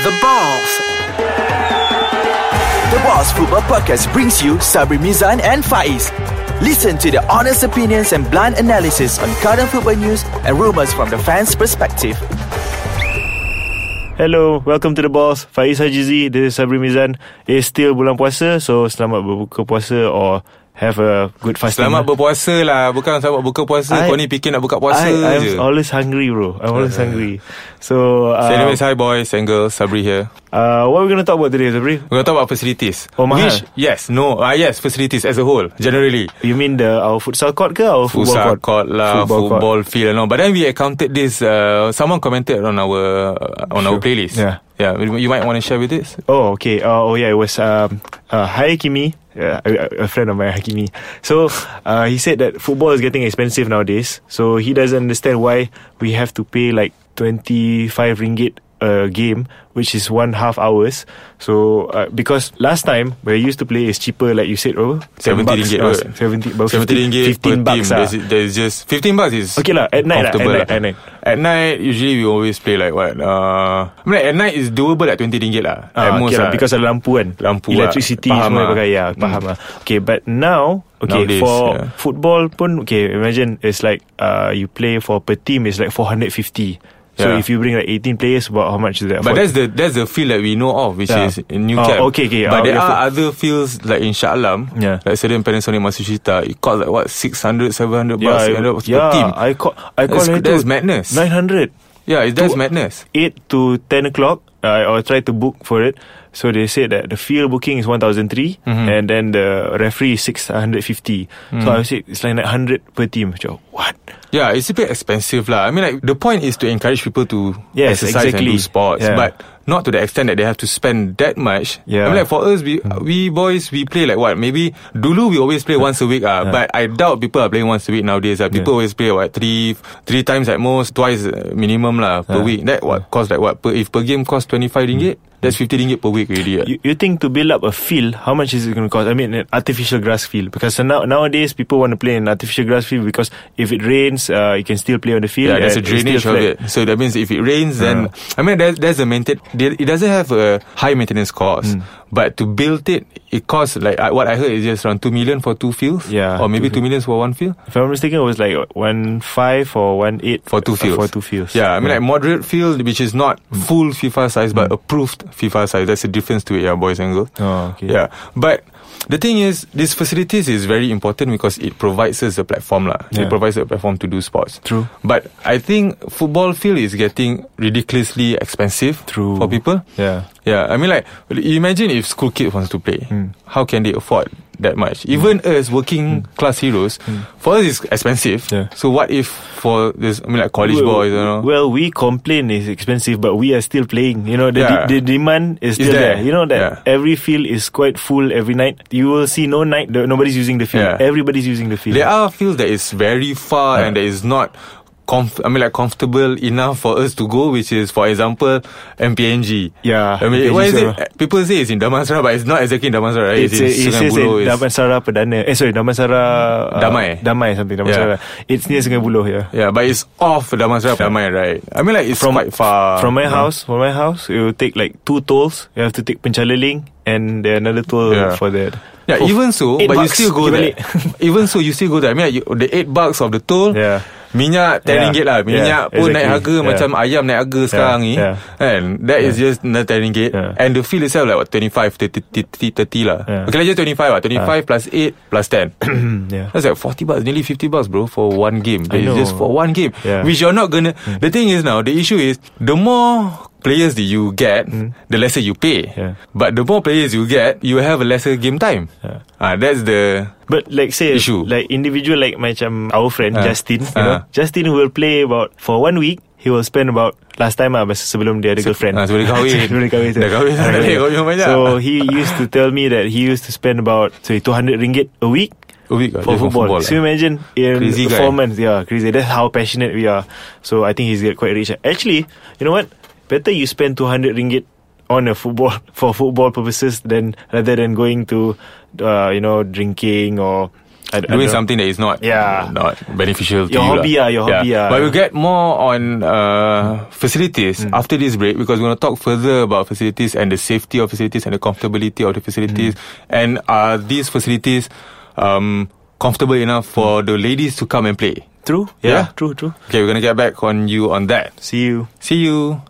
The Balls. The Balls Football Podcast brings you Sabri Mizan and Faiz. Listen to the honest opinions and blunt analysis on current football news and rumours from the fans' perspective. Hello, welcome to The Balls. Faiz Hajizi, this is Sabri Mizan. It's still bulan puasa, so selamat berbuka puasa or have a good fasting. Selamat berpuasa lah. Bukan selamat buka puasa. Kau ni fikir nak buka puasa je. I'm always hungry, bro. I'm always hungry. So anyways, hi boys and girls, Sabri here. What are we going to talk about today, Sabri? We're going to talk about facilities. Oh, mahal? Yes, facilities as a whole, generally. You mean our futsal court ke? Our futsal court lah, football field and all. But then we accounted this, someone commented on our playlist. Yeah, you might want to share with this. Oh, okay. It was Hakimi. Yeah, a friend of mine, Hakimi. So he said that football is getting expensive nowadays. So he doesn't understand why we have to pay like 25 ringgit a game, which is 1.5 hours. So because last time where I used to play is cheaper, like you said, 70 ringgit. 70 ringgit, 15 bucks. There's just 15 bucks is okay lah. At night, usually we always play like what? At night is doable at 20 ringgit lah. At most lah, because ada lampu kan. Electricity semua pakai. Ya, faham lah. Okay, but now, nowadays, for football pun, imagine it's like you play for per team is like 450. So if you bring like 18 players, about how much is that? But that's the field that we know of, which is new camp. Okay. But there are other fields like in Shah Alam, like certain Panasonic Matsushita. It costs like what, 600, 700 bucks per team. That's madness. 900. Yeah, that's madness. 8 to 10 o'clock, I tried to book for it. So they said that the field booking is 1,003, and then the referee is 650. So I said it's like 100 per team. What? Yeah, it's a bit expensive lah. I mean, like, the point is to encourage people to exercise and do sports, but not to the extent that they have to spend that much. Yeah. I mean, like, for us, we boys, we play like what? Maybe dulu we always play once a week, but I doubt people are playing once a week nowadays. People always play what, three times at most, twice minimum lah per week. That what cost like what? If per game costs 25 ringgit. That's 50 ringgit per week already. You think to build up a field, how much is it going to cost? I mean, an artificial grass field. Because nowadays, people want to play in an artificial grass field because if it rains, you can still play on the field. Yeah, there's a drainage of it. So that means if it rains, then... I mean, there's a maintenance... It doesn't have a high maintenance cost. But to build it, it costs like... what I heard is just around 2 million for two fields. Yeah. Or maybe 2 million for one field. If I'm mistaken, it was like 1.5 or 1.8 for two fields. Yeah, I mean, like moderate field, which is not full FIFA size, but approved FIFA size. That's the difference to it, boys and girls. Oh, okay. Yeah, but the thing is, these facilities is very important because it provides us a platform lah. Yeah. It provides a platform to do sports. True. But I think football field is getting ridiculously expensive. True. For people. Yeah. I mean, like, imagine if school kids wants to play, how can they afford that much? Even us working class heroes, for us it's expensive. Yeah. So what if for this, I mean, like college boys, you know? Well, we complain it's expensive, but we are still playing. You know, the demand is still there. You know that every field is quite full every night. You will see nobody's using the field. Yeah. Everybody's using the field. There are fields that is very far and that is not comfortable enough for us to go, which is, for example, MPNG. Yeah. I mean, why is it? People say it's in Damansara, but it's not exactly in Damansara. It says in Damansara Perdana. Damansara... Damai something. Damansara. Yeah. It's near Sungai Buloh, Yeah, but it's off Damansara Damai, right? I mean, like, it's quite far. From my house, it will take like 2 tolls. You have to take Penchalaling and another toll for that. Yeah, even so, but bucks, you still go there. Even so, you still go there. I mean, like, the $8 of the toll... Yeah. Minyak 10 ringgit lah. Minyak pun naik harga macam ayam naik harga sekarang ni. And that is just 10 ringgit. And the field itself like what, 25, 30 lah. Okay, let's just 25 lah. 25 plus 8 plus 10. That's like 40 bucks, nearly 50 bucks bro, for one game. It's just for one game. Which you're not gonna... The thing is now, the issue is, the more players that you get, the lesser you pay. But the more players you get, you have a lesser game time. That's the... But like say issue. Like individual, like macam our friend Justin, you know, Justin will play about, for 1 week he will spend about, last time sebelum dia ada girlfriend, sebelum kahwin. So he used to tell me that he used to spend about 200 ringgit a week for football. So imagine in crazy 4 months. Yeah, crazy. That's how passionate we are. So I think he's quite rich. Actually, you know what, better you spend 200 ringgit on a football, for football purposes, rather than going to drinking or doing something that is not not beneficial to your you hobby your hobby But we'll get more on facilities after this break, because we're going to talk further about facilities and the safety of facilities and the comfortability of the facilities, and are these facilities comfortable enough for the ladies to come and play. True. Yeah, true. Okay, we're going to get back on you on that. See you.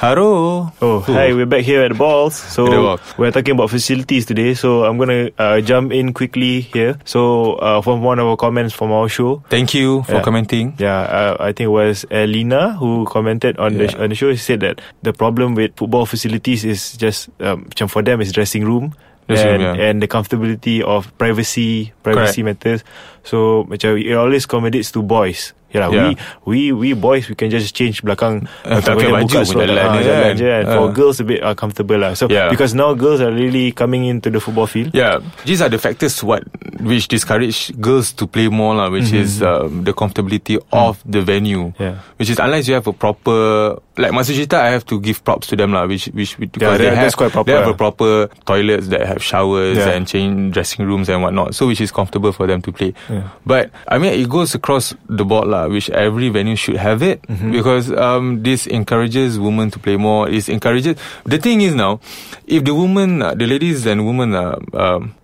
Hello. Oh, hi, we're back here at The Balls. So we're talking about facilities today. So I'm going to jump in quickly here. So from one of our comments from our show. Thank you for commenting. I think it was Alina who commented on on the show. She said that the problem with football facilities is just for them is dressing room. And the comfortability of privacy matters. So it always accommodates to boys. We boys, we can just change belakang. Pakai baju jalan je kan. For girls a bit uncomfortable lah. So because now girls are really coming into the football field. Yeah, these are the factors which discourage girls to play more lah, which is the comfortability of the venue. Yeah. Which is, unless you have a proper, like Matsushita, I have to give props to them lah. Which because they have a proper toilets that have showers and change dressing rooms and whatnot. So which is comfortable for them to play. Yeah. But I mean, it goes across the board lah. Which every venue should have it, because this encourages women to play more. It encourages. The thing is now, if the ladies and women are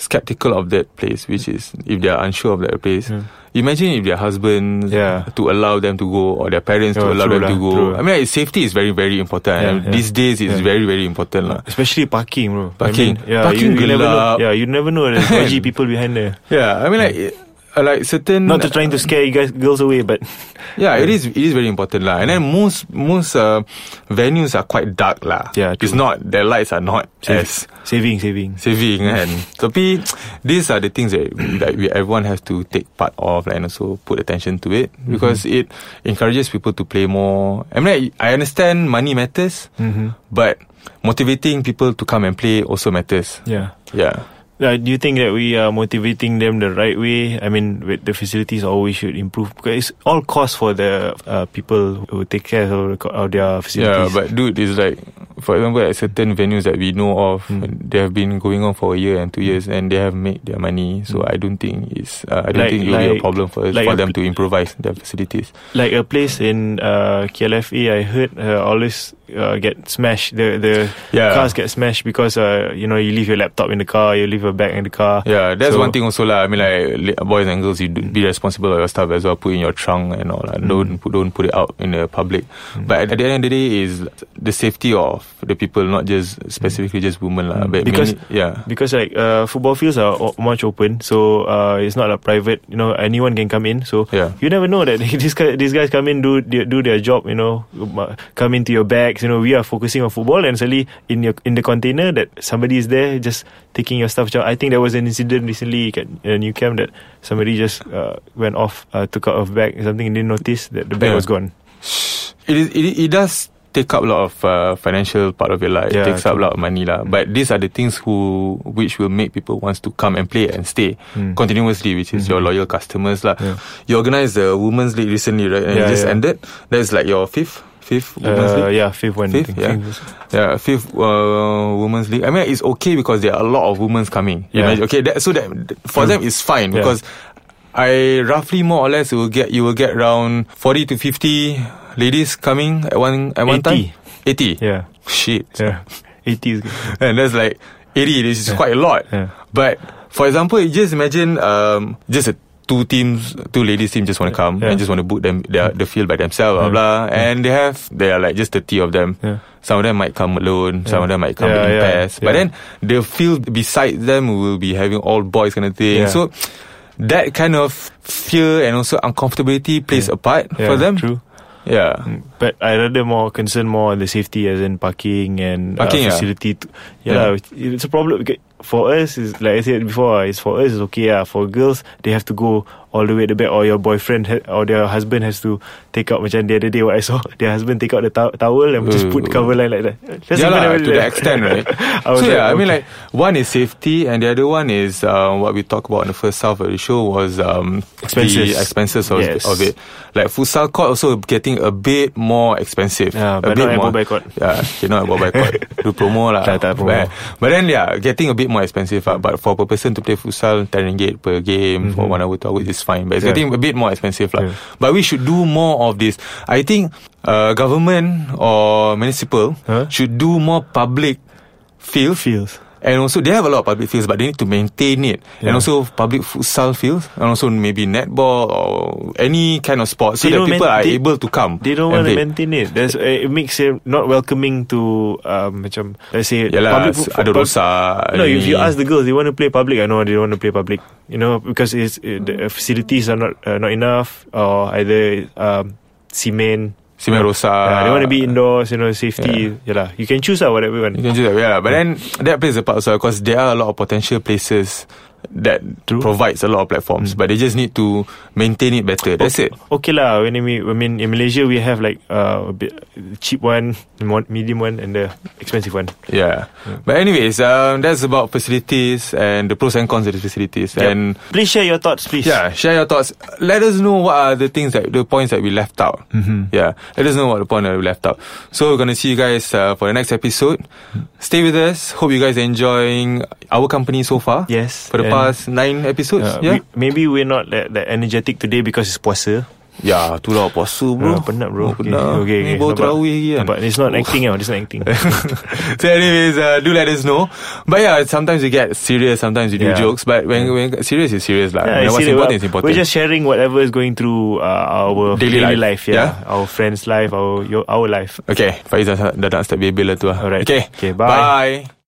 skeptical of that place, which is if they are unsure of that place, imagine if their husbands to allow them to go, or their parents to allow them to go. True. I mean, safety is very, very important. These days, it's very, very important lah. Especially parking, bro. Parking, I mean, parking. You never know. Yeah, you never know. There's dodgy people behind there. Yeah, I mean like certain, not to trying to scare you guys girls away, but it is very important lah. And then most venues are quite dark lah. Yeah, true. It's not, their lights are not saving. And tapi these are the things that everyone has to take part of, and also put attention to it, because it encourages people to play more. I mean, I understand money matters, but motivating people to come and play also matters. Yeah. Do you think that we are motivating them the right way? I mean, with the facilities always should improve, because it's all cost for the people who take care of their facilities. Yeah, but dude, it's like, for example, at certain venues that we know of, they have been going on for a year and 2 years, and they have made their money. So I don't think it will be a problem for them to improvise their facilities. Like a place in KLFA, I heard always get smashed. The cars get smashed because you leave your laptop in the car, you leave your bag in the car. Yeah, that's one thing also lah. I mean, like, boys and girls, you be responsible for your stuff as well. Put in your trunk and all. Like, don't put it out in the public. But at the end of the day, is the safety of the people, not just specifically just women lah. Because like football fields are much open, so it's not like private. You know, anyone can come in. So you never know that these guys come in, do their job. You know, come into your bags. You know, we are focusing on football, and suddenly in the container that somebody is there just taking your stuff. I think there was an incident recently at New Camp that somebody just went off, took out of bag something, and didn't notice that the bag was gone. It does take up a lot of financial part of it lah. It takes up a lot of money lah. But these are the things which will make people wants to come and play and stay continuously, which is your loyal customers lah. Yeah. You organised the Women's League recently, right? And it just ended. That's like your fifth Women's League? Yeah, fifth one. Fifth Women's League. I mean, it's okay because there are a lot of women's coming. So that for them it's fine, because I roughly more or less you will get around 40 to 50 ladies coming at one time. 80. Yeah. Shit. Yeah. 80 is good. And that's like 80, this is quite a lot. Yeah. But for example, you just imagine just a two ladies team just want to come and just want to book them the field by themselves, blah blah, and they are like just 30 of them. Yeah. Some of them might come alone, some of them might come in pairs, but then the field beside them will be having all boys kind of thing. So that kind of fear and also uncomfortability plays a part for them. True. Yeah, but I rather more concerned on the safety, as in parking and facility. It's a problem. For us, it's like I said before, it's for us, it's okay. For girls, they have to go all the way at the back, or your boyfriend or their husband has to take out, macam the other day what I saw, their husband take out the towel and just put cover line like that. That's to that extent, right? I mean, like, one is safety and the other one is what we talked about in the first half of the show was expenses. The expenses of it. Like futsal court also getting a bit more expensive. Yeah, but not at Bobay Court. Yeah, not at Bobay Court. Do promo lah. But then getting a bit more expensive. But for per person to play futsal, RM10 per game for 1 hour, 2 hours is fine. But it's getting a bit more expensive lah. Yeah. But we should do more of this. I think government or municipal should do more public fields. And also they have a lot of public fields, but they need to maintain it. Yeah. And also public futsal fields, and also maybe netball or any kind of sport, so that people are able to come. They don't want to maintain it. It makes it not welcoming to macam, let's say, public ada rosak. No, if you ask the girls, they want to play public. I know they don't want to play public. You know, because the facilities are not enough, or either cement rosak. They want to be indoors, safety. You can choose whatever you want. You can choose but then that plays a part also, because there are a lot of potential places that provides a lot of platforms, but they just need to maintain it better. That's it. Okay lah. I mean, in Malaysia we have like a bit cheap one, medium one, and the expensive one. But anyways, that's about facilities and the pros and cons of the facilities. And please share your thoughts. Share your thoughts. Let us know what are the points that we left out. Let us know what the point that we left out. So we're gonna see you guys for the next episode. Stay with us. Hope you guys are enjoying our company so far. Yes. For the past 9 episodes. Maybe we're not that energetic today because it's puasa. Yeah, tu lah puasa bro. Penat bro. Okay. Ni baru terawih lagi kan. But it's not acting. So anyways, do let us know. But sometimes we get serious, sometimes we do jokes. But when serious is serious lah. What's important is important. We're just sharing whatever is going through our daily life. Our friends' life, our life. Okay, Faiz dah nak start bebel lah tu lah. Alright. Okay, bye.